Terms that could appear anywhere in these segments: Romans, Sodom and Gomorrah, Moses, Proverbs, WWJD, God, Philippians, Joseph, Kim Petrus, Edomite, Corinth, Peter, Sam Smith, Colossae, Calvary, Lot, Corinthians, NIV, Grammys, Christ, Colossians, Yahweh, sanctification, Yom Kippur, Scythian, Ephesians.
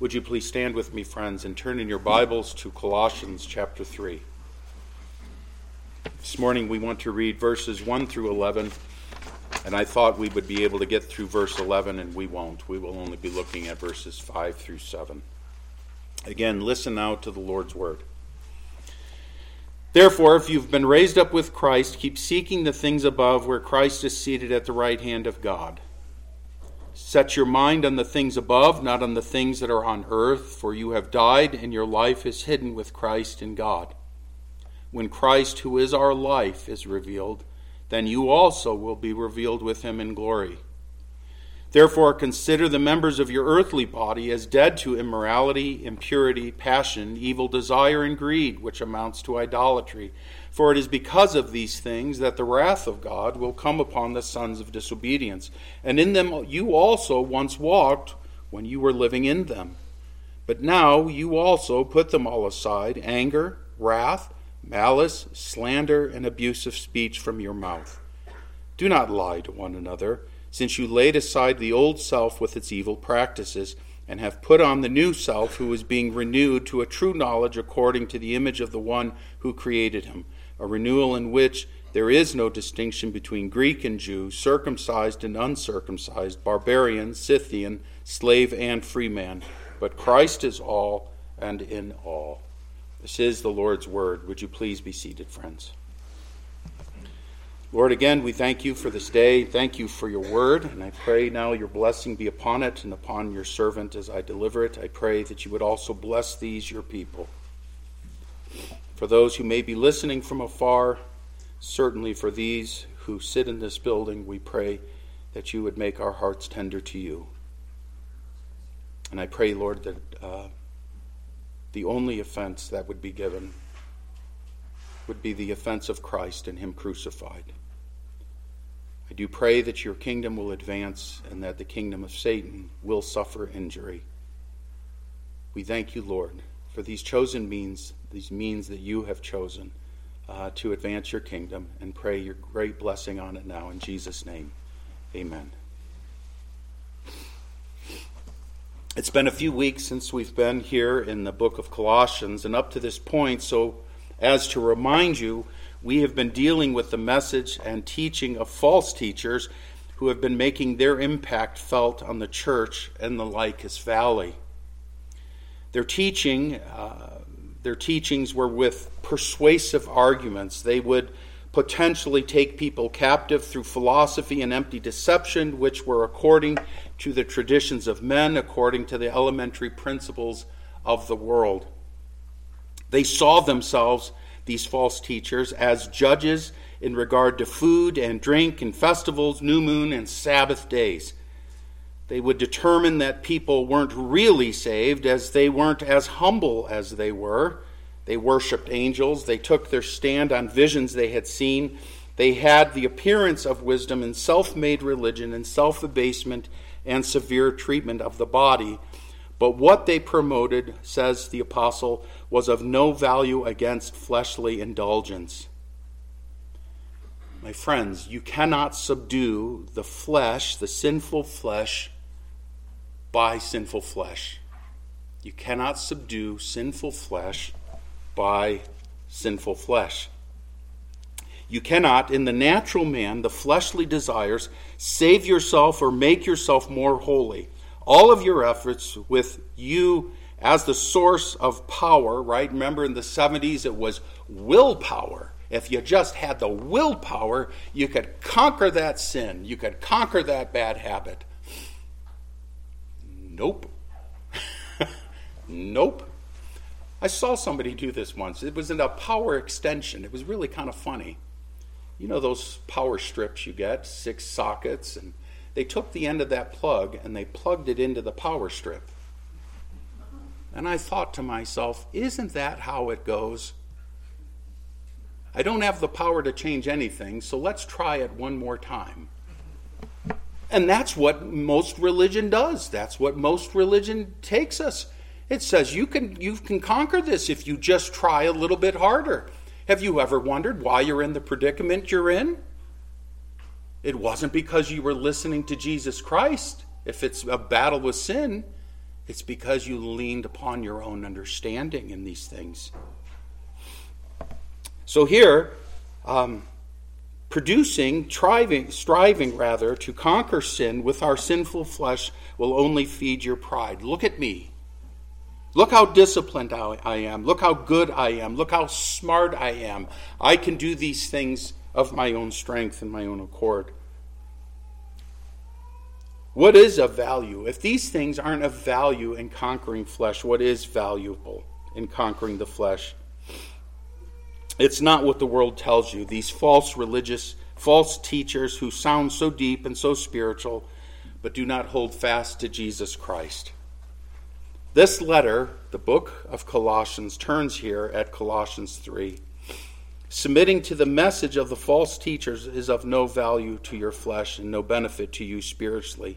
Would you please stand with me, friends, and turn in your Bibles to Colossians chapter 3. This morning we want to read verses 1 through 11, and I thought we would be able to get through verse 11, and we won't. We will only be looking at verses 5 through 7. Again, listen now to the Lord's word. Therefore, if you've been raised up with Christ, keep seeking the things above where Christ is seated at the right hand of God. Set your mind on the things above, not on the things that are on earth, for you have died, and your life is hidden with Christ in God. When Christ, who is our life, is revealed, then you also will be revealed with him in glory. Therefore, consider the members of your earthly body as dead to immorality, impurity, passion, evil desire, and greed, which amounts to idolatry. For it is because of these things that the wrath of God will come upon the sons of disobedience. And in them you also once walked when you were living in them. But now you also put them all aside, anger, wrath, malice, slander, and abuse of speech from your mouth. Do not lie to one another, since you laid aside the old self with its evil practices, and have put on the new self who is being renewed to a true knowledge according to the image of the one who created him, a renewal in which there is no distinction between Greek and Jew, circumcised and uncircumcised, barbarian, Scythian, slave and free man, but Christ is all and in all. This is the Lord's word. Would you please be seated, friends? Lord, again, we thank you for this day. Thank you for your word, and I pray now your blessing be upon it and upon your servant as I deliver it. I pray that you would also bless these, your people. For those who may be listening from afar, certainly for these who sit in this building, we pray that you would make our hearts tender to you. And I pray, Lord, that the only offense that would be given would be the offense of Christ and him crucified. I do pray that your kingdom will advance and that the kingdom of Satan will suffer injury. We thank you, Lord, for these chosen means, these means that you have chosen to advance your kingdom, and pray your great blessing on it now in Jesus' name. Amen. It's been a few weeks since we've been here in the book of Colossians, and up to this point, so as to remind you, we have been dealing with the message and teaching of false teachers who have been making their impact felt on the church in the Lycus Valley. Their teachings were with persuasive arguments. They would potentially take people captive through philosophy and empty deception, which were according to the traditions of men, according to the elementary principles of the world. They saw themselves, these false teachers, as judges in regard to food and drink and festivals, new moon and Sabbath days. They would determine that people weren't really saved, as they weren't as humble as they were. They worshipped angels. They took their stand on visions they had seen. They had the appearance of wisdom in self-made religion and self-abasement and severe treatment of the body. But what they promoted, says the apostle, was of no value against fleshly indulgence. My friends, you cannot subdue the flesh, the sinful flesh, by sinful flesh. You cannot subdue sinful flesh by sinful flesh. You cannot, in the natural man, the fleshly desires, save yourself or make yourself more holy. All of your efforts with you as the source of power, right? Remember in the 70s it was willpower. If you just had the willpower, you could conquer that sin. You could conquer that bad habit. Nope. Nope. I saw somebody do this once. It was in a power extension. It was really kind of funny. You know those power strips you get, 6 sockets, and they took the end of that plug and they plugged it into the power strip. And I thought to myself, isn't that how it goes? I don't have the power to change anything, so let's try it one more time. And that's what most religion does. That's what most religion takes us. It says you can conquer this if you just try a little bit harder. Have you ever wondered why you're in the predicament you're in? It wasn't because you were listening to Jesus Christ. If it's a battle with sin, It's because you leaned upon your own understanding in these things. So here, striving to conquer sin with our sinful flesh will only feed your pride. Look at me. Look how disciplined I am. Look how good I am. Look how smart I am. I can do these things of my own strength and my own accord. What is of value? If these things aren't of value in conquering flesh, what is valuable in conquering the flesh? It's not what the world tells you. These false teachers who sound so deep and so spiritual, but do not hold fast to Jesus Christ. This letter, the book of Colossians, turns here at Colossians 3. Submitting to the message of the false teachers is of no value to your flesh and no benefit to you spiritually.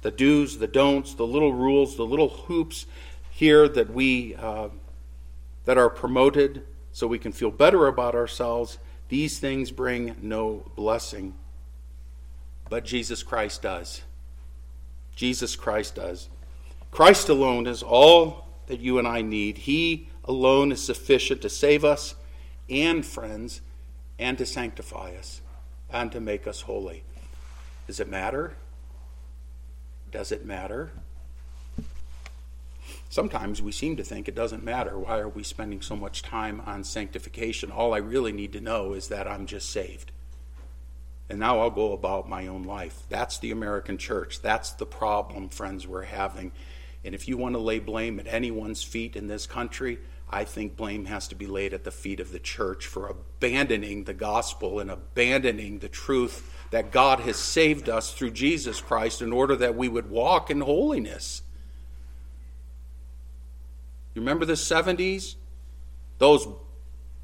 The do's, the don'ts, the little rules, the little hoops here that that are promoted so we can feel better about ourselves, these things bring no blessing. But Jesus Christ does. Jesus Christ does. Christ alone is all that you and I need. He alone is sufficient to save us and friends and to sanctify us and to make us holy. Does it matter? Does it matter? Sometimes we seem to think it doesn't matter. Why are we spending so much time on sanctification? All I really need to know is that I'm just saved. And now I'll go about my own life. That's the American church. That's the problem, friends, we're having. And if you want to lay blame at anyone's feet in this country, I think blame has to be laid at the feet of the church for abandoning the gospel and abandoning the truth that God has saved us through Jesus Christ in order that we would walk in holiness. You remember the 70s? Those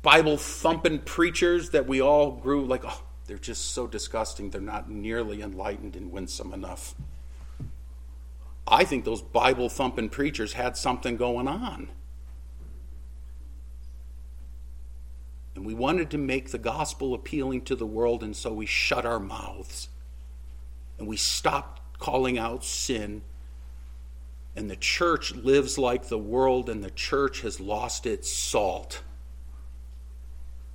Bible-thumping preachers that we all grew like, oh, they're just so disgusting. They're not nearly enlightened and winsome enough. I think those Bible-thumping preachers had something going on. And we wanted to make the gospel appealing to the world, and so we shut our mouths. And we stopped calling out sin. And the church lives like the world, and the church has lost its salt.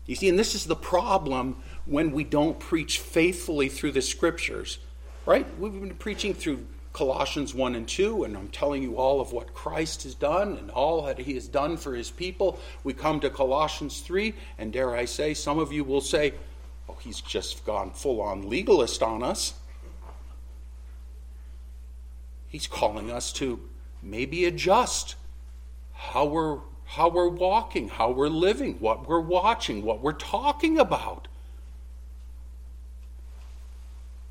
You see, and this is the problem when we don't preach faithfully through the scriptures, right? We've been preaching through Colossians 1 and 2, and I'm telling you all of what Christ has done and all that he has done for his people. We come to Colossians 3, and dare I say, some of you will say, oh, he's just gone full-on legalist on us. He's calling us to maybe adjust how we're walking, how we're living, what we're watching, what we're talking about.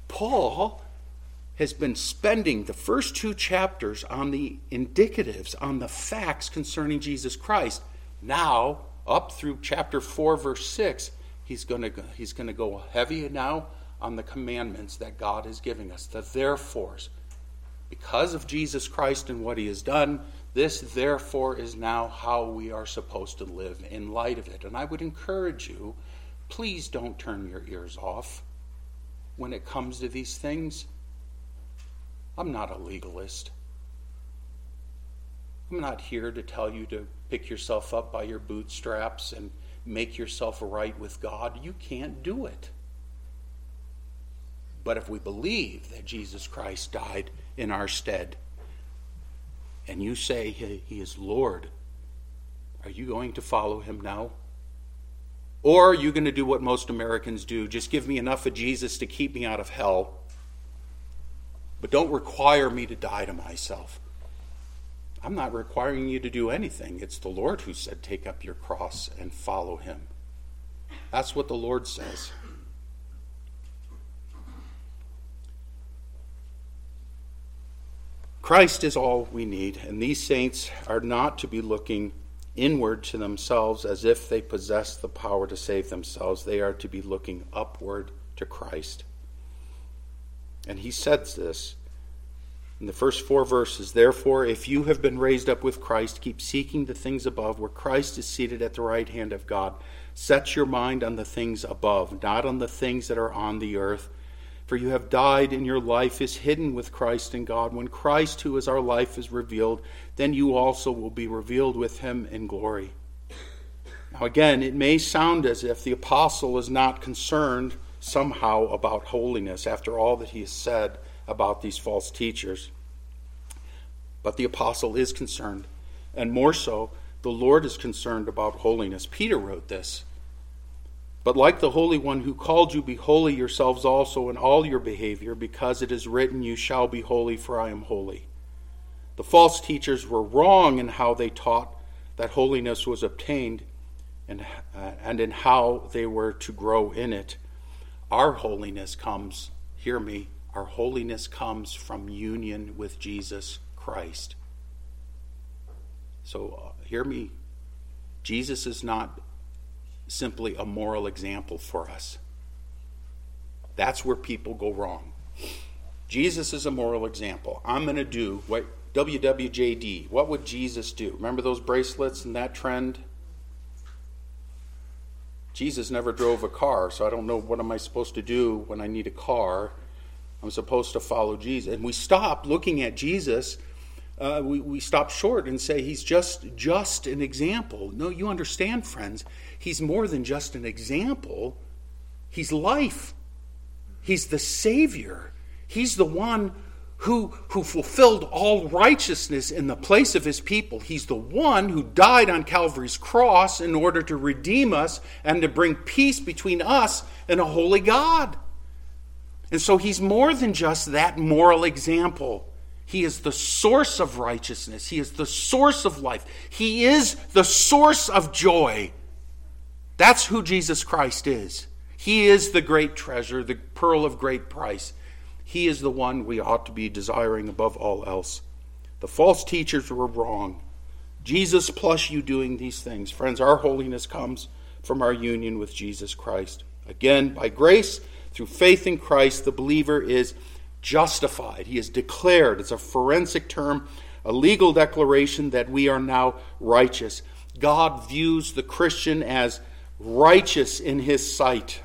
Paul has been spending the first two chapters on the indicatives, on the facts concerning Jesus Christ. Now, up through chapter 4, verse 6, he's going to go heavy now on the commandments that God is giving us, the therefores. Because of Jesus Christ and what he has done, this therefore is now how we are supposed to live in light of it. And I would encourage you, please don't turn your ears off when it comes to these things. I'm not a legalist. I'm not here to tell you to pick yourself up by your bootstraps and make yourself right with God. You can't do it. But if we believe that Jesus Christ died in our stead, and you say he is Lord, are you going to follow him now? Or are you going to do what most Americans do? Just give me enough of Jesus to keep me out of hell, but don't require me to die to myself. I'm not requiring you to do anything. It's the Lord who said, take up your cross and follow him. That's what the Lord says. Christ is all we need, and these saints are not to be looking inward to themselves as if they possess the power to save themselves. They are to be looking upward to Christ. And he says this in the first four verses, therefore, if you have been raised up with Christ, keep seeking the things above, where Christ is seated at the right hand of God. Set your mind on the things above, not on the things that are on the earth, For you have died, and your life is hidden with Christ in God. When Christ, who is our life, is revealed, then you also will be revealed with him in glory. Now again, it may sound as if the apostle is not concerned somehow about holiness after all that he has said about these false teachers. But the apostle is concerned, and more so, the Lord is concerned about holiness. Peter wrote this. But like the Holy One who called you, be holy yourselves also in all your behavior, because it is written, you shall be holy, for I am holy. The false teachers were wrong in how they taught that holiness was obtained and in how they were to grow in it. Our holiness comes, hear me, our holiness comes from union with Jesus Christ. So hear me, Jesus is not simply a moral example for us. That's where people go wrong. Jesus is a moral example. I'm going to do what WWJD, what would Jesus do? Remember those bracelets and that trend? Jesus never drove a car, so I don't know what am I supposed to do when I need a car. I'm supposed to follow Jesus. And we stop looking at Jesus. We stop short and say he's just an example. No, you understand, friends. He's more than just an example. He's life. He's the Savior. He's the one who fulfilled all righteousness in the place of his people. He's the one who died on Calvary's cross in order to redeem us and to bring peace between us and a holy God. And so he's more than just that moral example. He is the source of righteousness. He is the source of life. He is the source of joy. That's who Jesus Christ is. He is the great treasure, the pearl of great price. He is the one we ought to be desiring above all else. The false teachers were wrong. Jesus plus you doing these things. Friends, our holiness comes from our union with Jesus Christ. Again, by grace, through faith in Christ, the believer is justified. He is declared. It's a forensic term, a legal declaration that we are now righteous. God views the Christian as righteous in his sight.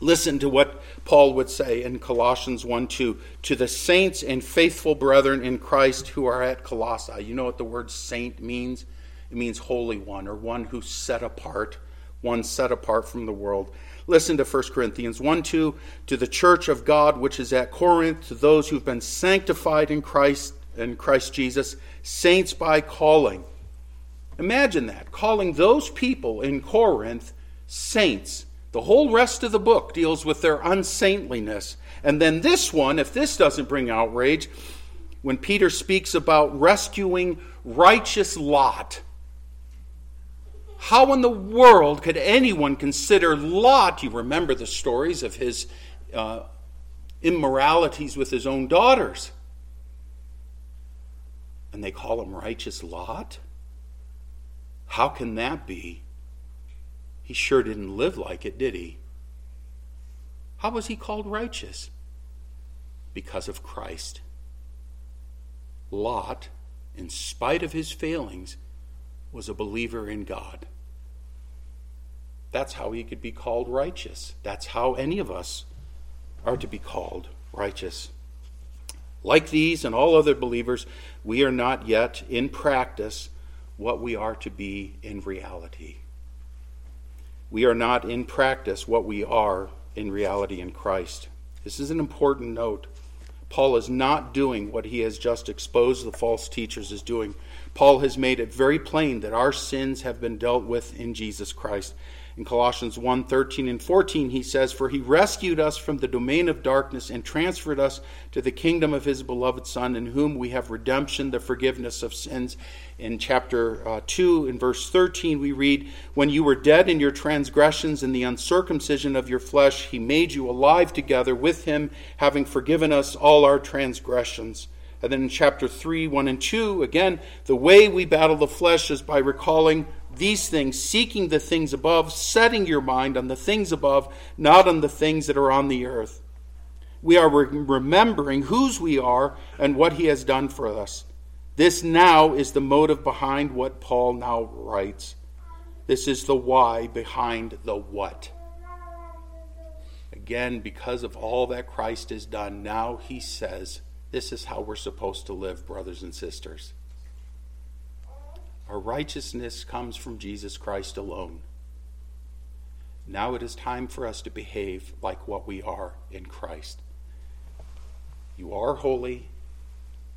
Listen to what Paul would say in Colossians 1:2, to the saints and faithful brethren in Christ who are at Colossae. You know what the word saint means? It means holy one, or one who's set apart, one set apart from the world. Listen to 1 Corinthians 1:2, to the church of God which is at Corinth, to those who've been sanctified in Christ Jesus, saints by calling. Imagine that, calling those people in Corinth saints. The whole rest of the book deals with their unsaintliness. And then this one, if this doesn't bring outrage, when Peter speaks about rescuing righteous Lot. How in the world could anyone consider Lot? You remember the stories of his immoralities with his own daughters. And they call him righteous Lot? How can that be? He sure didn't live like it, did he? How was he called righteous? Because of Christ. Lot, in spite of his failings, was a believer in God. That's how he could be called righteous. That's how any of us are to be called righteous. Like these and all other believers, we are not yet in practice what we are to be in reality. We are not in practice what we are in reality in Christ. This is an important note. Paul is not doing what he has just exposed the false teachers as doing. Paul has made it very plain that our sins have been dealt with in Jesus Christ. In Colossians 1:13 and 14, he says, for he rescued us from the domain of darkness and transferred us to the kingdom of his beloved Son, in whom we have redemption, the forgiveness of sins. In chapter 2, in verse 13, we read, when you were dead in your transgressions and the uncircumcision of your flesh, he made you alive together with him, having forgiven us all our transgressions. And then in chapter 3, 1 and 2, again, the way we battle the flesh is by recalling these things, seeking the things above, setting your mind on the things above, not on the things that are on the earth. We are remembering whose we are and what he has done for us. This now is the motive behind what Paul now writes. This is the why behind the what. again, because of all that Christ has done, now he says, this is how we're supposed to live, brothers and sisters. Our righteousness comes from Jesus Christ alone. Now it is time for us to behave like what we are in Christ. You are holy.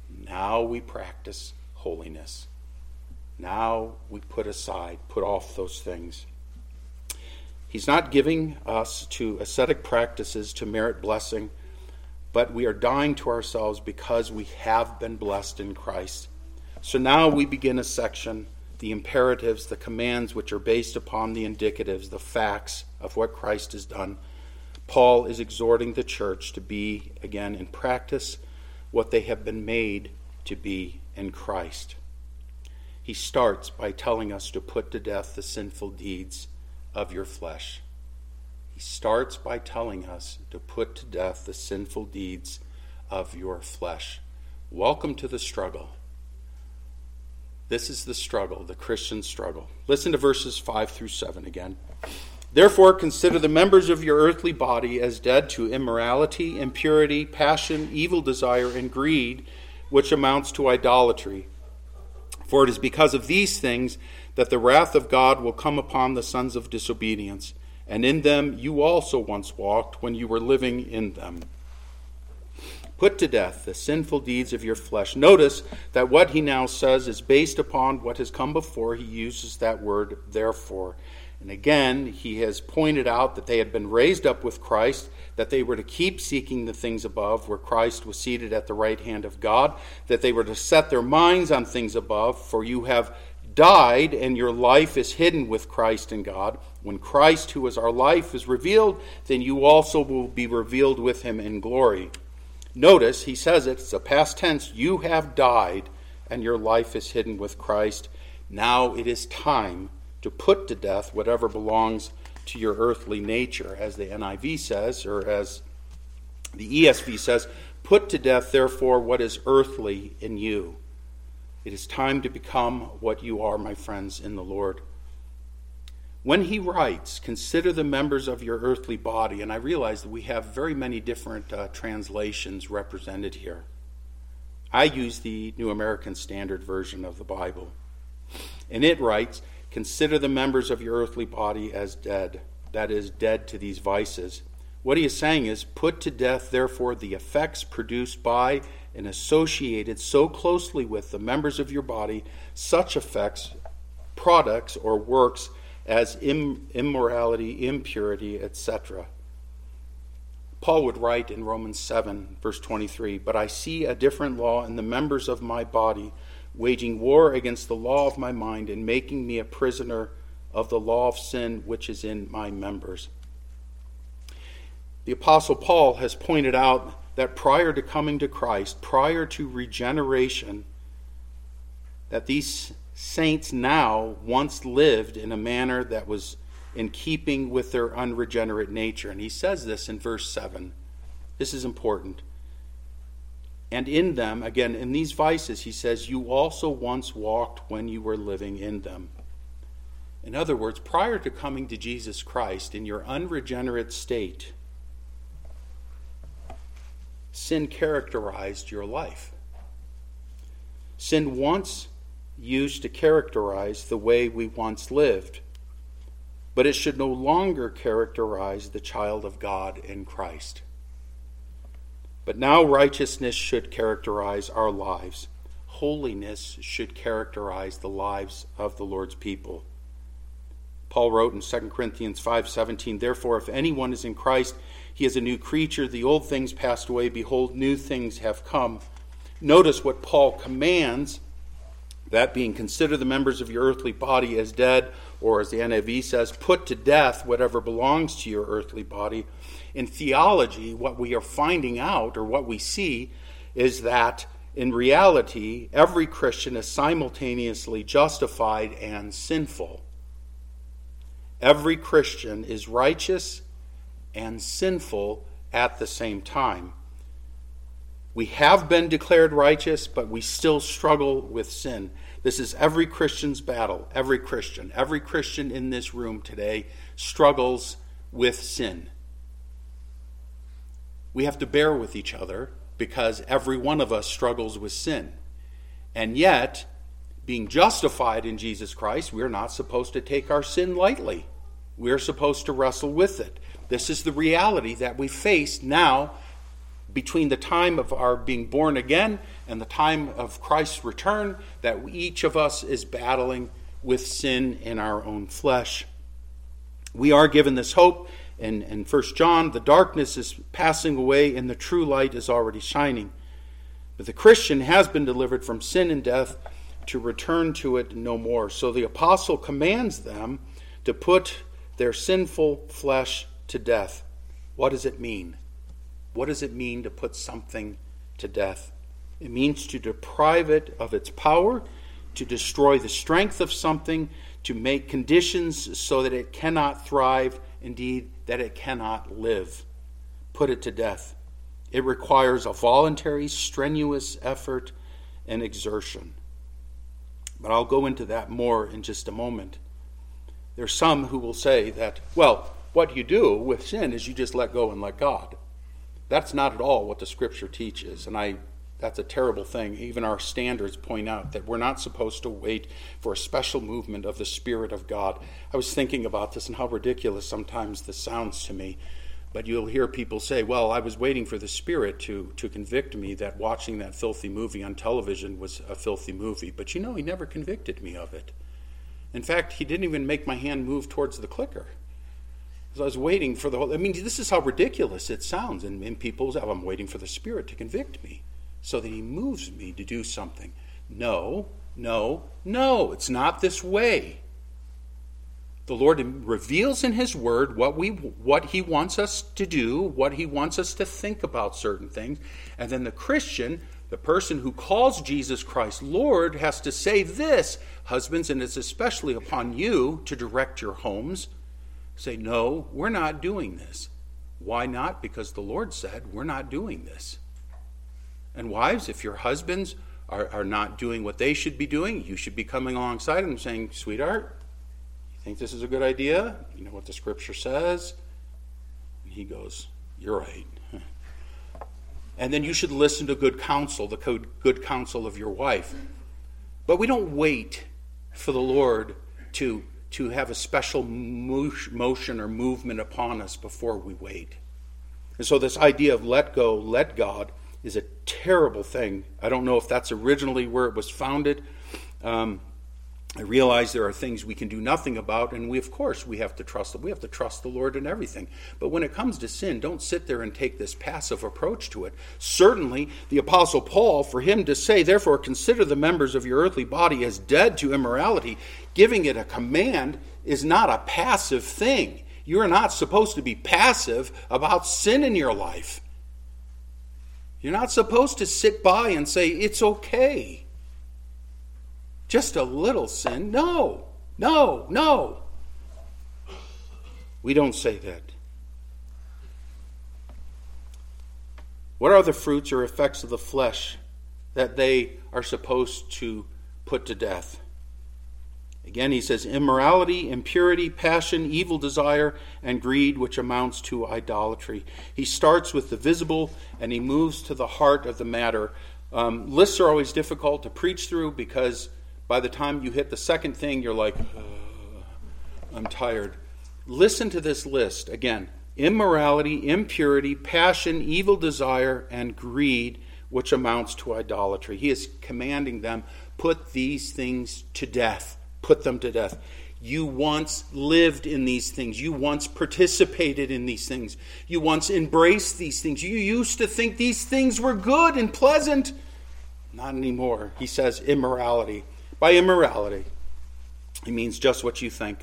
Now we practice holiness. Now we put off those things. He's not giving us to ascetic practices to merit blessing, but we are dying to ourselves because we have been blessed in Christ. So now we begin a section, the imperatives, the commands, which are based upon the indicatives, the facts of what Christ has done. Paul is exhorting the church to be, again, in practice what they have been made to be in Christ. He starts by telling us to put to death the sinful deeds of your flesh. He starts by telling us to put to death the sinful deeds of your flesh. Welcome to the struggle. This is the struggle, the Christian struggle. Listen to verses 5 through 7 again. Therefore, consider the members of your earthly body as dead to immorality, impurity, passion, evil desire, and greed, which amounts to idolatry. For it is because of these things that the wrath of God will come upon the sons of disobedience. And in them you also once walked when you were living in them. Put to death the sinful deeds of your flesh. Notice that what he now says is based upon what has come before. He uses that word, therefore. And again, he has pointed out that they had been raised up with Christ, that they were to keep seeking the things above, where Christ was seated at the right hand of God, that they were to set their minds on things above, for you have died, and your life is hidden with Christ in God. When Christ, who is our life, is revealed, then you also will be revealed with him in glory. Notice, he says it's a past tense, you have died, and your life is hidden with Christ. Now it is time to put to death whatever belongs to your earthly nature. As the NIV says, or as the ESV says, put to death, therefore, what is earthly in you. It is time to become what you are, my friends, in the Lord. When he writes, consider the members of your earthly body, and I realize that we have very many different translations represented here. I use the New American Standard Version of the Bible, and it writes, consider the members of your earthly body as dead, that is, dead to these vices. What he is saying is, put to death, therefore, the effects produced by and associated so closely with the members of your body, such effects, products, or works as immorality, impurity, etc. Paul would write in Romans 7, verse 23, but I see a different law in the members of my body, waging war against the law of my mind and making me a prisoner of the law of sin which is in my members. The Apostle Paul has pointed out that prior to coming to Christ, prior to regeneration, that these saints now once lived in a manner that was in keeping with their unregenerate nature. And he says this in verse 7. This is important. And in them, again, in these vices, he says, you also once walked when you were living in them. In other words, prior to coming to Jesus Christ, in your unregenerate state, sin characterized your life. Sin once used to characterize the way we once lived, but it should no longer characterize the child of God in Christ. But now righteousness should characterize our lives. Holiness should characterize the lives of the Lord's people. Paul wrote in 2 Corinthians 5:17, therefore, if anyone is in Christ, he is a new creature. The old things passed away. Behold, new things have come. Notice what Paul commands, that being, consider the members of your earthly body as dead, or as the NIV says, put to death whatever belongs to your earthly body. In theology, what we are finding out, or what we see, is that in reality, every Christian is simultaneously justified and sinful. Every Christian is righteous and sinful at the same time. We have been declared righteous, but we still struggle with sin. This is every Christian's battle. Every Christian in this room today struggles with sin. we have to bear with each other because every one of us struggles with sin. And yet, being justified in Jesus Christ, we're not supposed to take our sin lightly. We're supposed to wrestle with it. This is the reality that we face now between the time of our being born again and the time of Christ's return, that each of us is battling with sin in our own flesh. We are given this hope. In 1 John, the darkness is passing away and the true light is already shining. But the Christian has been delivered from sin and death to return to it no more. So the apostle commands them to put their sinful flesh to death. What does it mean? What does it mean to put something to death? It means to deprive it of its power, to destroy the strength of something, to make conditions so that it cannot thrive, indeed, that it cannot live. Put it to death. It requires a voluntary, strenuous effort and exertion. But I'll go into that more in just a moment. There's some who will say that, well, what you do with sin is you just let go and let God. That's not at all what the Scripture teaches, and that's a terrible thing. Even our standards point out that we're not supposed to wait for a special movement of the Spirit of God. I was thinking about this and how ridiculous sometimes this sounds to me, but you'll hear people say, well, I was waiting for the Spirit to convict me that watching that filthy movie on television was a filthy movie, but you know, he never convicted me of it. In fact, he didn't even make my hand move towards the clicker. I was waiting for this is how ridiculous it sounds. And people say, I'm waiting for the Spirit to convict me so that he moves me to do something. No, it's not this way. The Lord reveals in his word what he wants us to do, what he wants us to think about certain things. And then the Christian, the person who calls Jesus Christ Lord, has to say this, husbands, and it's especially upon you to direct your homes. Say, no, we're not doing this. Why not? Because the Lord said, we're not doing this. And wives, if your husbands are not doing what they should be doing, you should be coming alongside them saying, sweetheart, you think this is a good idea? You know what the Scripture says? And he goes, you're right. And then you should listen to good counsel, the good counsel of your wife. But we don't wait for the Lord to have a special motion or movement upon us before we wait. And so this idea of let go, let God is a terrible thing. I don't know if that's originally where it was founded. I realize there are things we can do nothing about, and we have to trust them. We have to trust the Lord in everything. But when it comes to sin, don't sit there and take this passive approach to it. Certainly, the Apostle Paul, for him to say, therefore, consider the members of your earthly body as dead to immorality, giving it a command is not a passive thing. You're not supposed to be passive about sin in your life. You're not supposed to sit by and say, it's okay. Just a little sin. No. We don't say that. What are the fruits or effects of the flesh that they are supposed to put to death? Again, he says, immorality, impurity, passion, evil desire, and greed, which amounts to idolatry. He starts with the visible, and he moves to the heart of the matter. Lists are always difficult to preach through because by the time you hit the second thing, you're like, I'm tired. Listen to this list. Again, immorality, impurity, passion, evil desire, and greed, which amounts to idolatry. He is commanding them, put these things to death. Put them to death. You once lived in these things. You once participated in these things. You once embraced these things. You used to think these things were good and pleasant. Not anymore. He says immorality. By immorality, it means just what you think.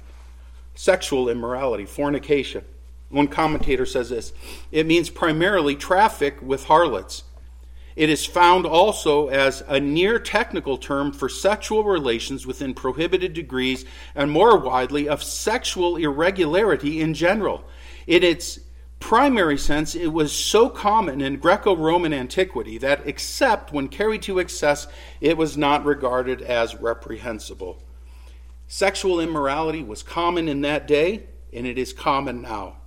Sexual immorality, fornication. One commentator says this. It means primarily traffic with harlots. It is found also as a near technical term for sexual relations within prohibited degrees and more widely of sexual irregularity in general. In its primary sense, it was so common in Greco-Roman antiquity that except when carried to excess, it was not regarded as reprehensible. Sexual immorality was common in that day, and it is common now.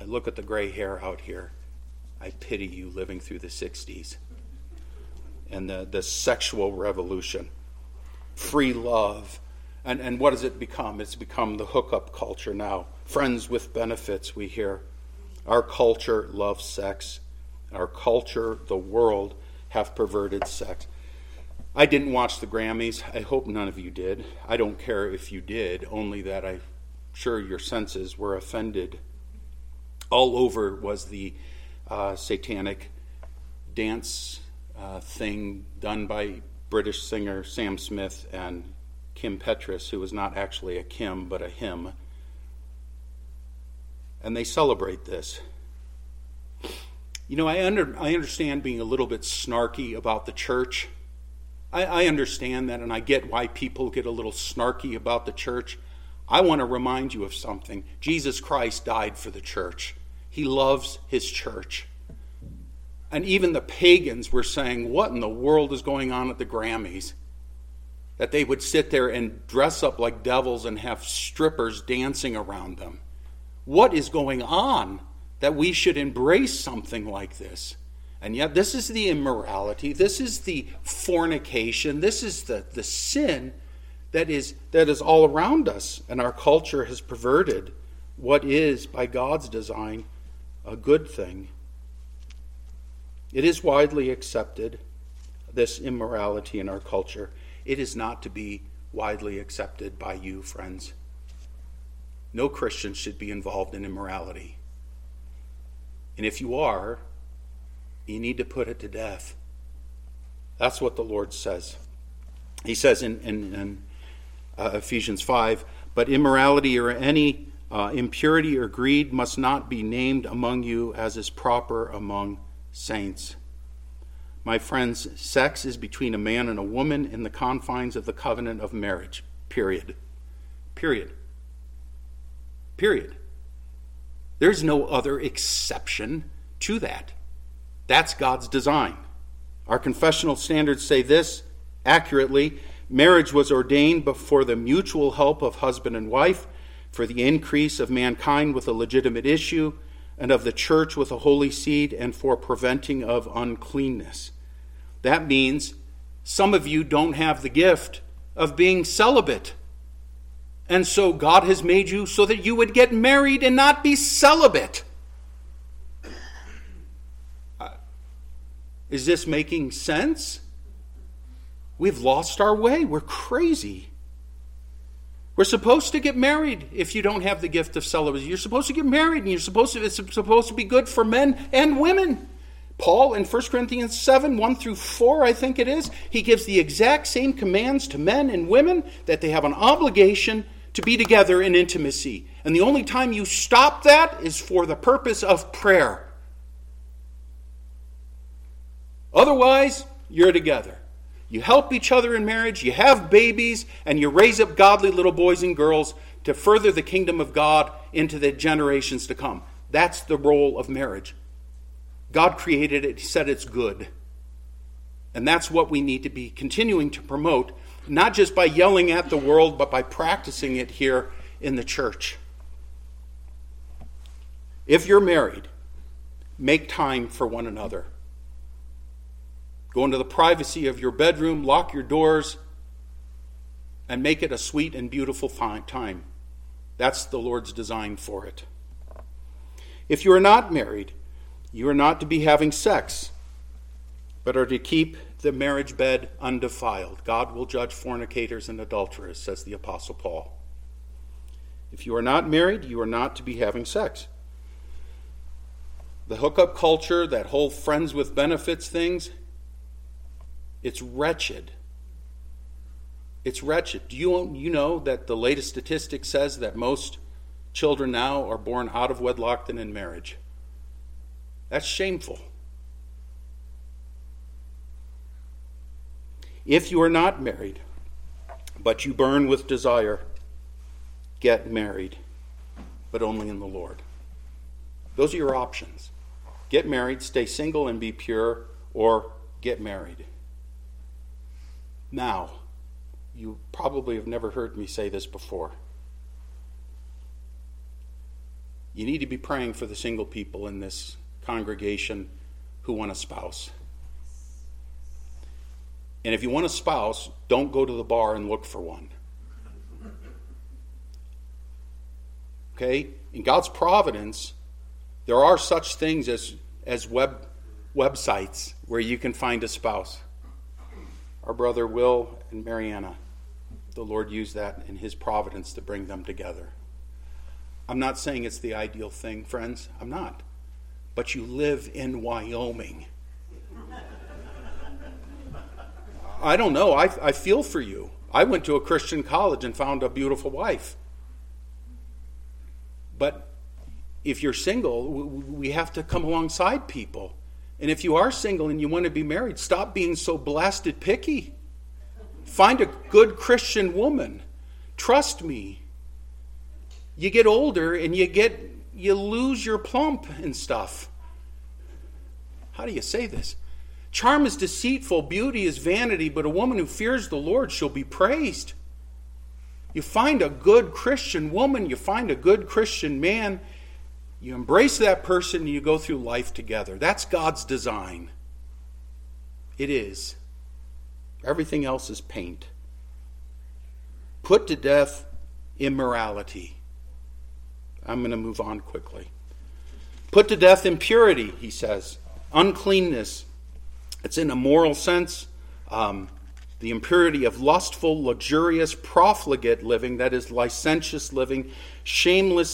I look at the gray hair out here. I pity you living through the 60s. And the sexual revolution, free love. And what has it become? It's become the hookup culture now. Friends with benefits, we hear. Our culture loves sex. Our culture, the world, have perverted sex. I didn't watch the Grammys. I hope none of you did. I don't care if you did, only that I'm sure your senses were offended. All over was the satanic dance thing done by British singer Sam Smith and Kim Petrus, who was not actually a Kim, but a him. And they celebrate this. You know, I understand being a little bit snarky about the church. I understand that, and I get why people get a little snarky about the church. I want to remind you of something. Jesus Christ died for the church. He loves his church. And even the pagans were saying, what in the world is going on at the Grammys? That they would sit there and dress up like devils and have strippers dancing around them. What is going on that we should embrace something like this? And yet this is the immorality, this is the fornication, this is the sin that is all around us. And our culture has perverted what is, by God's design, a good thing. It is widely accepted, this immorality in our culture. It is not to be widely accepted by you, friends. No Christian should be involved in immorality. And if you are, you need to put it to death. That's what the Lord says. He says in Ephesians 5, but immorality or any impurity or greed must not be named among you as is proper among saints. My friends, sex is between a man and a woman in the confines of the covenant of marriage. Period. There's no other exception to that. That's God's design. Our confessional standards say this accurately. Marriage was ordained for the mutual help of husband and wife, for the increase of mankind with a legitimate issue, and of the church with a holy seed, and for preventing of uncleanness. That means some of you don't have the gift of being celibate. And so God has made you so that you would get married and not be celibate. Is this making sense? We've lost our way. We're crazy. We're supposed to get married if you don't have the gift of celibacy. You're supposed to get married, and it's supposed to be good for men and women. Paul in 1 Corinthians 7, 1 through 4, I think it is, he gives the exact same commands to men and women that they have an obligation to be together in intimacy. And the only time you stop that is for the purpose of prayer. Otherwise, you're together. You help each other in marriage, you have babies, and you raise up godly little boys and girls to further the kingdom of God into the generations to come. That's the role of marriage. God created it. He said it's good. And that's what we need to be continuing to promote, not just by yelling at the world, but by practicing it here in the church. If you're married, make time for one another. Go into the privacy of your bedroom, lock your doors, and make it a sweet and beautiful time. That's the Lord's design for it. If you are not married, you are not to be having sex, but are to keep the marriage bed undefiled. God will judge fornicators and adulterers, says the Apostle Paul. If you are not married, you are not to be having sex. The hookup culture, that whole friends with benefits things, it's wretched. It's wretched. Do you know that the latest statistic says that most children now are born out of wedlock than in marriage? That's shameful. If you are not married, but you burn with desire, get married, but only in the Lord. Those are your options. Get married, stay single and be pure, or get married. Now, you probably have never heard me say this before. You need to be praying for the single people in this congregation who want a spouse. And if you want a spouse, don't go to the bar and look for one. Okay? In God's providence, there are such things as websites where you can find a spouse. Our brother Will and Mariana, the Lord used that in his providence to bring them together. I'm not saying it's the ideal thing, friends. I'm not. But you live in Wyoming. I don't know. I feel for you. I went to a Christian college and found a beautiful wife. But if you're single, we have to come alongside people. And if you are single and you want to be married, stop being so blasted picky. Find a good Christian woman. Trust me. You get older and you lose your plump and stuff. How do you say this? Charm is deceitful, beauty is vanity, but a woman who fears the Lord shall be praised. You find a good Christian woman, you find a good Christian man, you embrace that person, and you go through life together. That's God's design. It is. Everything else is paint. Put to death immorality. I'm going to move on quickly. Put to death impurity, he says. Uncleanness. It's in a moral sense, the impurity of lustful, luxurious, profligate living, that is licentious living, shameless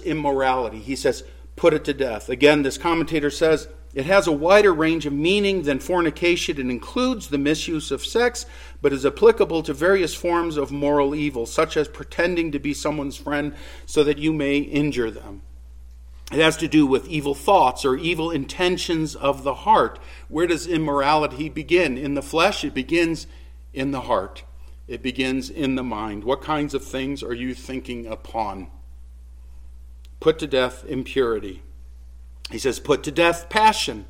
immorality. He says, put it to death. Again, this commentator says, it has a wider range of meaning than fornication. It includes the misuse of sex, but is applicable to various forms of moral evil, such as pretending to be someone's friend so that you may injure them. It has to do with evil thoughts or evil intentions of the heart. Where does immorality begin? In the flesh, it begins in the heart. It begins in the mind. What kinds of things are you thinking upon? Put to death impurity. He says, put to death passion.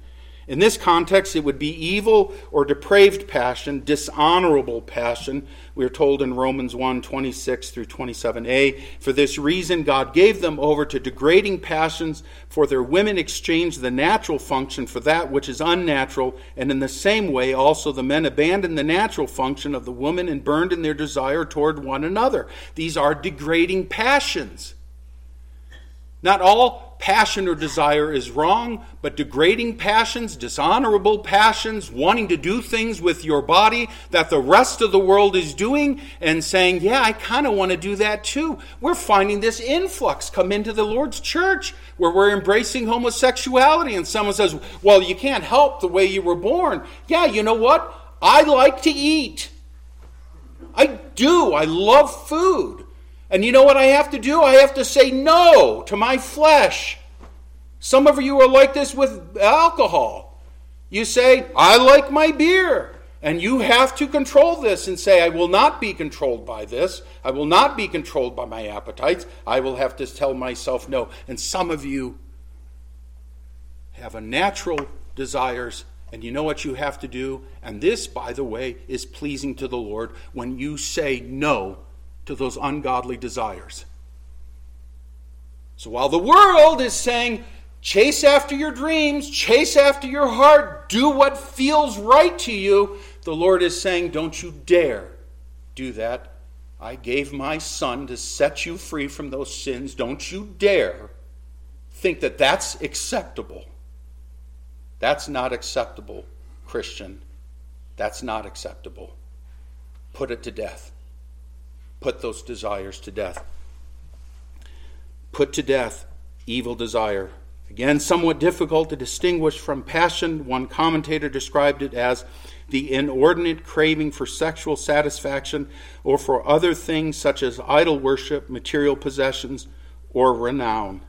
In this context, it would be evil or depraved passion, dishonorable passion. We are told in Romans 1, 26 through 27a, for this reason God gave them over to degrading passions, for their women exchanged the natural function for that which is unnatural, and in the same way also the men abandoned the natural function of the woman and burned in their desire toward one another. These are degrading passions. Not all passion or desire is wrong, but degrading passions, dishonorable passions, wanting to do things with your body that the rest of the world is doing and saying, yeah, I kind of want to do that too. We're finding this influx come into the Lord's church where we're embracing homosexuality, and someone says, well, you can't help the way you were born. Yeah, you know what? I like to eat. I do. I love food. And you know what I have to do? I have to say no to my flesh. Some of you are like this with alcohol. You say, I like my beer. And you have to control this and say, I will not be controlled by this. I will not be controlled by my appetites. I will have to tell myself no. And some of you have unnatural desires. And you know what you have to do? And this, by the way, is pleasing to the Lord when you say no to those ungodly desires. So while the world is saying, chase after your dreams, chase after your heart, do what feels right to you, the Lord is saying, don't you dare do that. I gave my Son to set you free from those sins. Don't you dare think that that's acceptable. That's not acceptable, Christian. That's not acceptable. Put it to death. Put those desires to death. Put to death evil desire. Again, somewhat difficult to distinguish from passion. One commentator described it as the inordinate craving for sexual satisfaction or for other things such as idol worship, material possessions, or renown.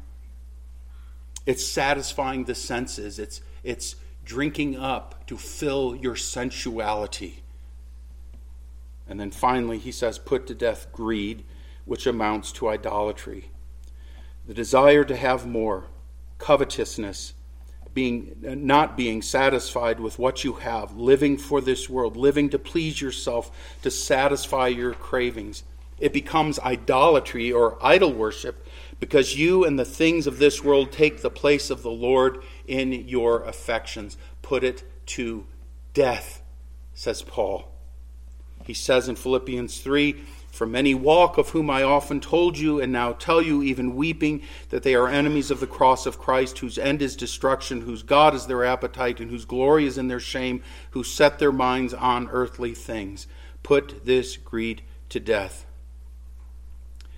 It's satisfying the senses. It's drinking up to fill your sensuality. And then finally, he says, put to death greed, which amounts to idolatry. The desire to have more, covetousness, not being satisfied with what you have, living for this world, living to please yourself, to satisfy your cravings. It becomes idolatry or idol worship because you and the things of this world take the place of the Lord in your affections. Put it to death, says Paul. He says in Philippians 3, "For many walk, of whom I often told you, and now tell you, even weeping, that they are enemies of the cross of Christ, whose end is destruction, whose God is their appetite, and whose glory is in their shame, who set their minds on earthly things." Put this greed to death.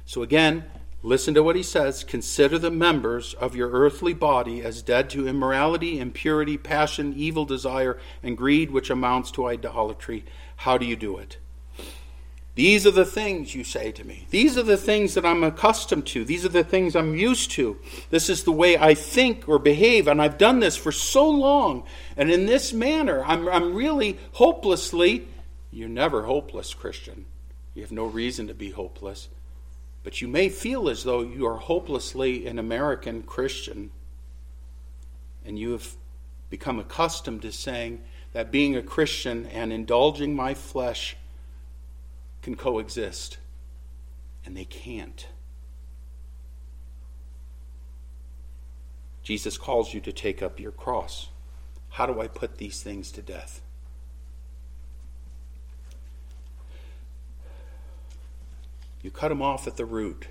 So again, listen to what he says. Consider the members of your earthly body as dead to immorality, impurity, passion, evil desire, and greed, which amounts to idolatry. How do you do it? These are the things you say to me. These are the things that I'm accustomed to. These are the things I'm used to. This is the way I think or behave, and I've done this for so long. And in this manner, I'm really hopelessly... You're never hopeless, Christian. You have no reason to be hopeless. But you may feel as though you are hopelessly an American Christian, and you have become accustomed to saying that being a Christian and indulging my flesh can coexist, and they can't. Jesus calls you to take up your cross. How do I put these things to death? You cut them off at the root.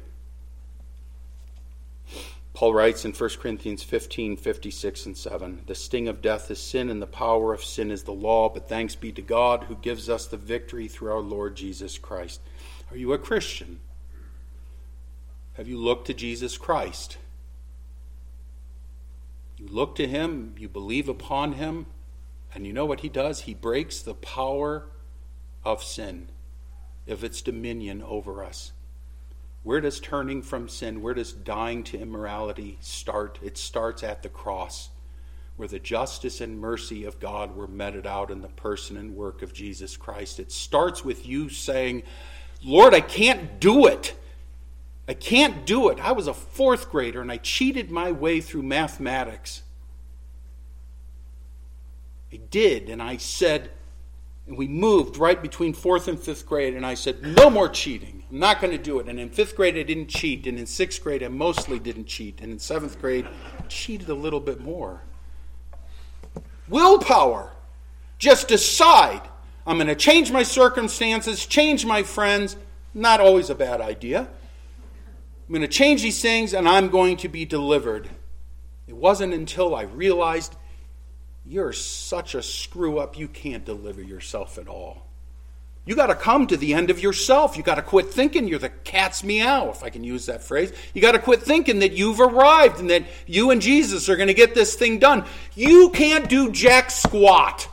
Paul writes in 1 Corinthians 15, 56 and 7, "The sting of death is sin, and the power of sin is the law, but thanks be to God who gives us the victory through our Lord Jesus Christ." Are you a Christian? Have you looked to Jesus Christ? You look to him, you believe upon him, and you know what he does? He breaks the power of sin, of its dominion over us. Where does turning from sin, where does dying to immorality start? It starts at the cross, where the justice and mercy of God were meted out in the person and work of Jesus Christ. It starts with you saying, "Lord, I can't do it. I can't do it. I was a fourth grader and I cheated my way through mathematics. I did, and I said..." And we moved right between 4th and 5th grade, and I said, "No more cheating. I'm not going to do it." And in 5th grade, I didn't cheat. And in 6th grade, I mostly didn't cheat. And in 7th grade, I cheated a little bit more. Willpower. Just decide. I'm going to change my circumstances, change my friends. Not always a bad idea. I'm going to change these things, and I'm going to be delivered. It wasn't until I realized, you're such a screw-up, you can't deliver yourself at all. You got to come to the end of yourself. You got to quit thinking you're the cat's meow, if I can use that phrase. You got to quit thinking that you've arrived and that you and Jesus are going to get this thing done. You can't do jack squat.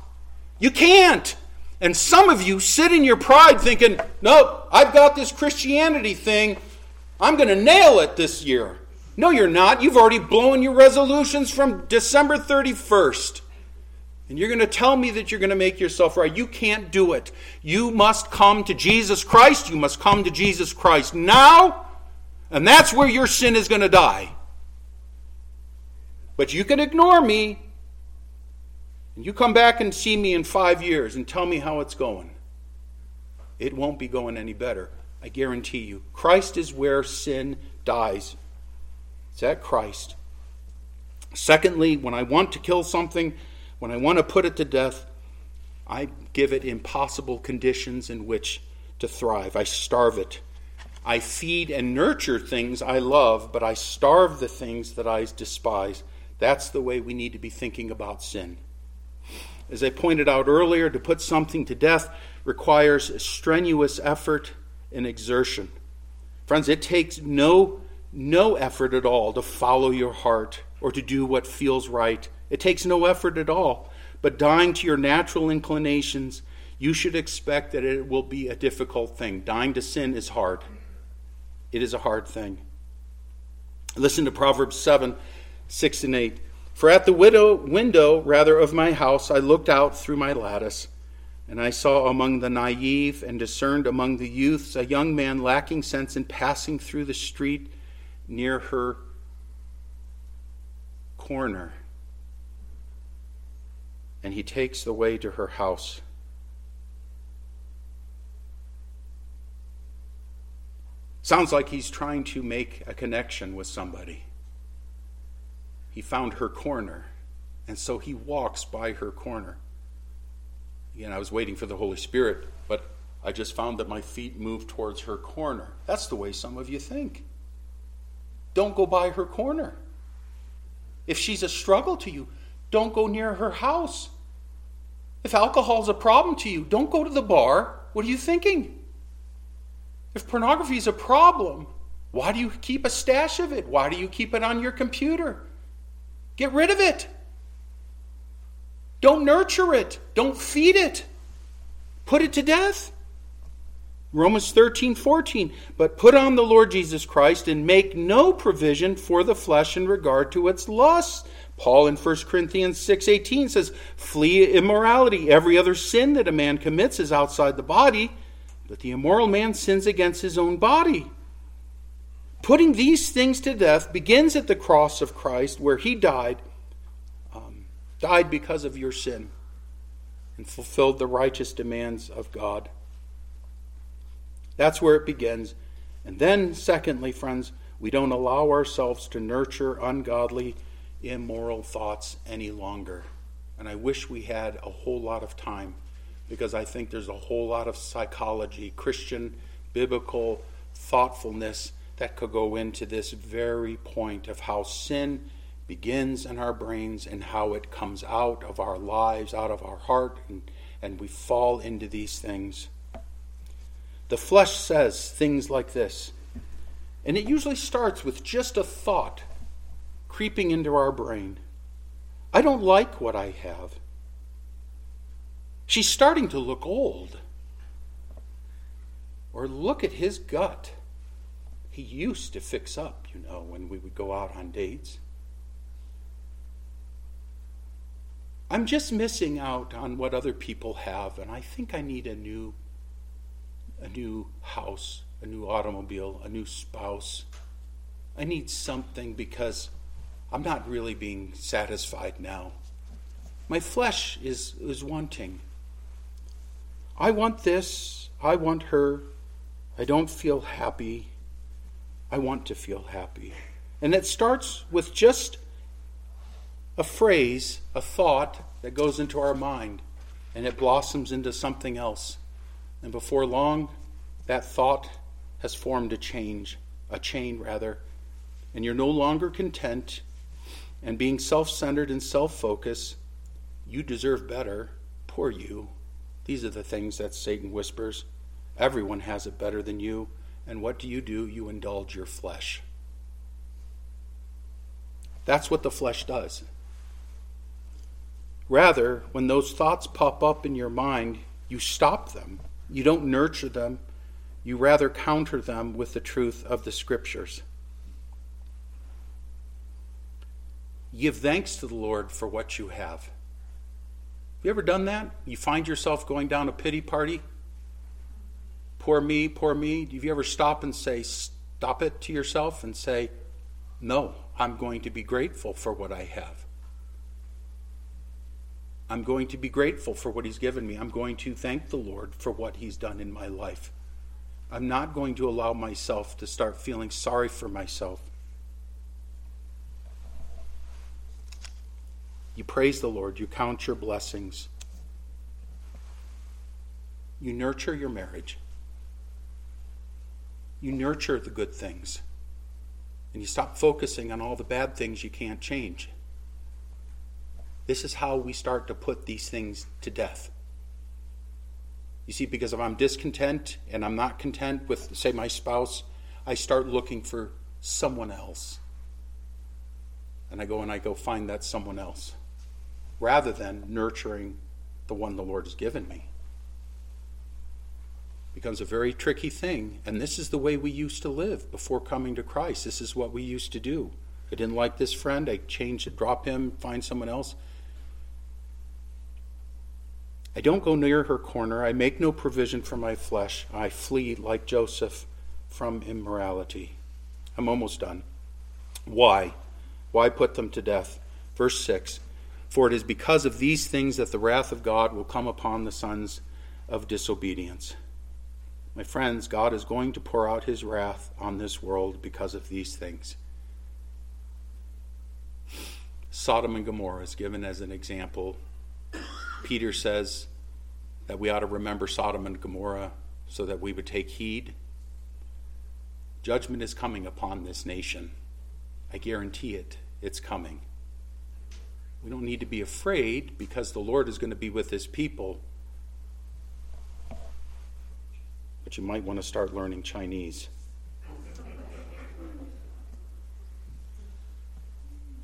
You can't. And some of you sit in your pride thinking, "Nope, I've got this Christianity thing. I'm going to nail it this year." No, you're not. You've already blown your resolutions from December 31st. And you're going to tell me that you're going to make yourself right. You can't do it. You must come to Jesus Christ. You must come to Jesus Christ now. And that's where your sin is going to die. But you can ignore me. And you come back and see me in 5 years and tell me how it's going. It won't be going any better. I guarantee you. Christ is where sin dies. It's at Christ. Secondly, when I want to kill something... when I want to put it to death, I give it impossible conditions in which to thrive. I starve it. I feed and nurture things I love, but I starve the things that I despise. That's the way we need to be thinking about sin. As I pointed out earlier, to put something to death requires strenuous effort and exertion. Friends, it takes no effort at all to follow your heart or to do what feels right. It takes no effort at all. But dying to your natural inclinations, you should expect that it will be a difficult thing. Dying to sin is hard. It is a hard thing. Listen to Proverbs 7, 6 and 8. "For at the window of my house I looked out through my lattice, and I saw among the naive and discerned among the youths a young man lacking sense and passing through the street near her corner. And he takes the way to her house." Sounds like he's trying to make a connection with somebody. He found her corner, and so he walks by her corner. Again, I was waiting for the Holy Spirit, but I just found that my feet moved towards her corner. That's the way some of you think. Don't go by her corner. If she's a struggle to you, don't go near her house. If alcohol's a problem to you, don't go to the bar. What are you thinking? If pornography is a problem, why do you keep a stash of it? Why do you keep it on your computer? Get rid of it. Don't nurture it. Don't feed it. Put it to death. Romans 13:14. But put on the Lord Jesus Christ and make no provision for the flesh in regard to its lusts. Paul in 1 Corinthians 6:18 says, flee immorality. Every other sin that a man commits is outside the body, but the immoral man sins against his own body. Putting these things to death begins at the cross of Christ, where he died because of your sin and fulfilled the righteous demands of God. That's where it begins. And then, secondly, friends, we don't allow ourselves to nurture ungodly, immoral thoughts any longer. And I wish we had a whole lot of time, because I think there's a whole lot of psychology, Christian, biblical thoughtfulness that could go into this very point of how sin begins in our brains and how it comes out of our lives, out of our heart, and we fall into these things. The flesh says things like this, and it usually starts with just a thought creeping into our brain. I don't like what I have. She's starting to look old. Or look at his gut. He used to fix up, you know, when we would go out on dates. I'm just missing out on what other people have, and I think I need a new house, a new automobile, a new spouse. I need something because I'm not really being satisfied now. My flesh is wanting. I want this. I want her. I don't feel happy. I want to feel happy. And it starts with just a phrase, a thought that goes into our mind, and it blossoms into something else. And before long, that thought has formed a chain, and you're no longer content and being self-centered and self-focused. You deserve better. Poor you. These are the things that Satan whispers. Everyone has it better than you. And what do? You indulge your flesh. That's what the flesh does. Rather, when those thoughts pop up in your mind, you stop them. You don't nurture them. You rather counter them with the truth of the Scriptures. Give thanks to the Lord for what you have. You ever done that? You find yourself going down a pity party? Poor me, poor me. Do you ever stop it to yourself and say, no, I'm going to be grateful for what I have. I'm going to be grateful for what he's given me. I'm going to thank the Lord for what he's done in my life. I'm not going to allow myself to start feeling sorry for myself. You praise the Lord. You count your blessings. You nurture your marriage. You nurture the good things. And you stop focusing on all the bad things you can't change. This is how we start to put these things to death. You see, because if I'm discontent and I'm not content with, say, my spouse, I start looking for someone else. And I go find that someone else, rather than nurturing the one the Lord has given me. It becomes a very tricky thing, and this is the way we used to live before coming to Christ. This is what we used to do. I didn't like this friend. I changed it, drop him, find someone else. I don't go near her corner. I make no provision for my flesh. I flee like Joseph from immorality. I'm almost done. Why? Why put them to death? Verse 6, for it is because of these things that the wrath of God will come upon the sons of disobedience. My friends, God is going to pour out his wrath on this world because of these things. Sodom and Gomorrah is given as an example. Peter says that we ought to remember Sodom and Gomorrah so that we would take heed. Judgment is coming upon this nation. I guarantee it. It's coming. We don't need to be afraid because the Lord is going to be with his people. But you might want to start learning Chinese.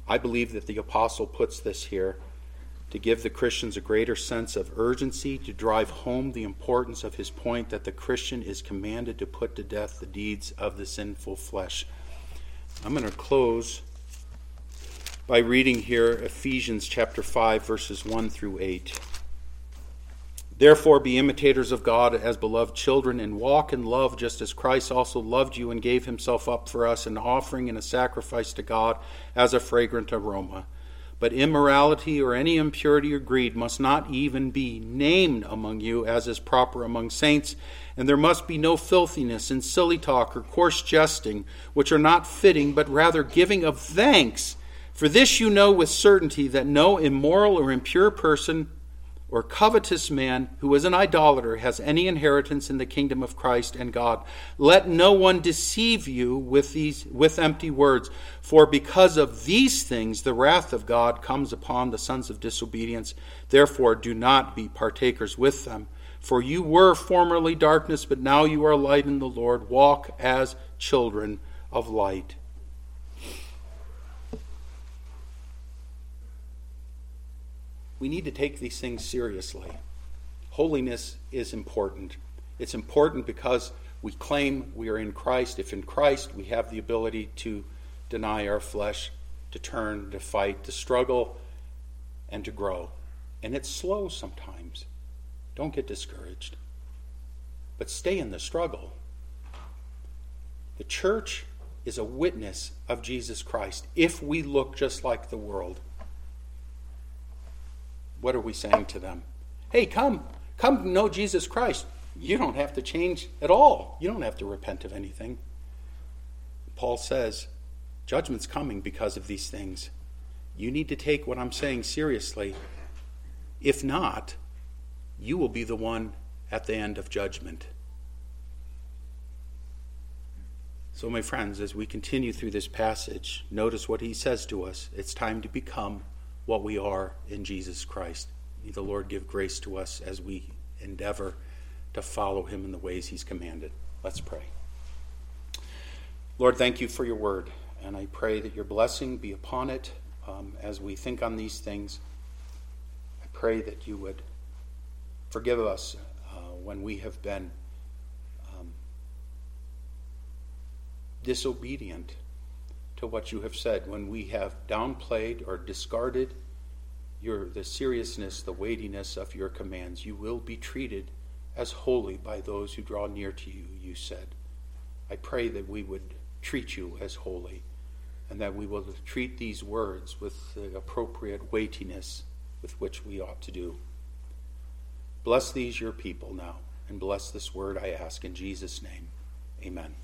I believe that the apostle puts this here to give the Christians a greater sense of urgency, to drive home the importance of his point that the Christian is commanded to put to death the deeds of the sinful flesh. I'm going to close by reading here Ephesians chapter 5, verses 1 through 8. Therefore be imitators of God as beloved children, and walk in love just as Christ also loved you and gave himself up for us, an offering and a sacrifice to God as a fragrant aroma. But immorality or any impurity or greed must not even be named among you, as is proper among saints, and there must be no filthiness and silly talk or coarse jesting, which are not fitting, but rather giving of thanks. For this you know with certainty, that no immoral or impure person or covetous man who is an idolater has any inheritance in the kingdom of Christ and God. Let no one deceive you with empty words, for because of these things the wrath of God comes upon the sons of disobedience. Therefore do not be partakers with them. For you were formerly darkness, but now you are light in the Lord. Walk as children of light. We need to take these things seriously. Holiness is important. It's important because we claim we are in Christ. If in Christ, we have the ability to deny our flesh, to turn, to fight, to struggle, and to grow. And it's slow sometimes. Don't get discouraged. But stay in the struggle. The church is a witness of Jesus Christ if we look just like the world. What are we saying to them? Hey, come know Jesus Christ. You don't have to change at all. You don't have to repent of anything. Paul says, judgment's coming because of these things. You need to take what I'm saying seriously. If not, you will be the one at the end of judgment. So, my friends, as we continue through this passage, notice what he says to us. It's time to become what we are in Jesus Christ. May the Lord give grace to us as we endeavor to follow him in the ways he's commanded. Let's pray. Lord, thank you for your word, and I pray that your blessing be upon it as we think on these things. I pray that you would forgive us when we have been disobedient to what you have said, when we have downplayed or discarded the seriousness, the weightiness of your commands. You will be treated as holy by those who draw near to you, you said. I pray that we would treat you as holy, and that we will treat these words with the appropriate weightiness with which we ought to do. Bless these your people now, and bless this word, I ask in Jesus' name. Amen.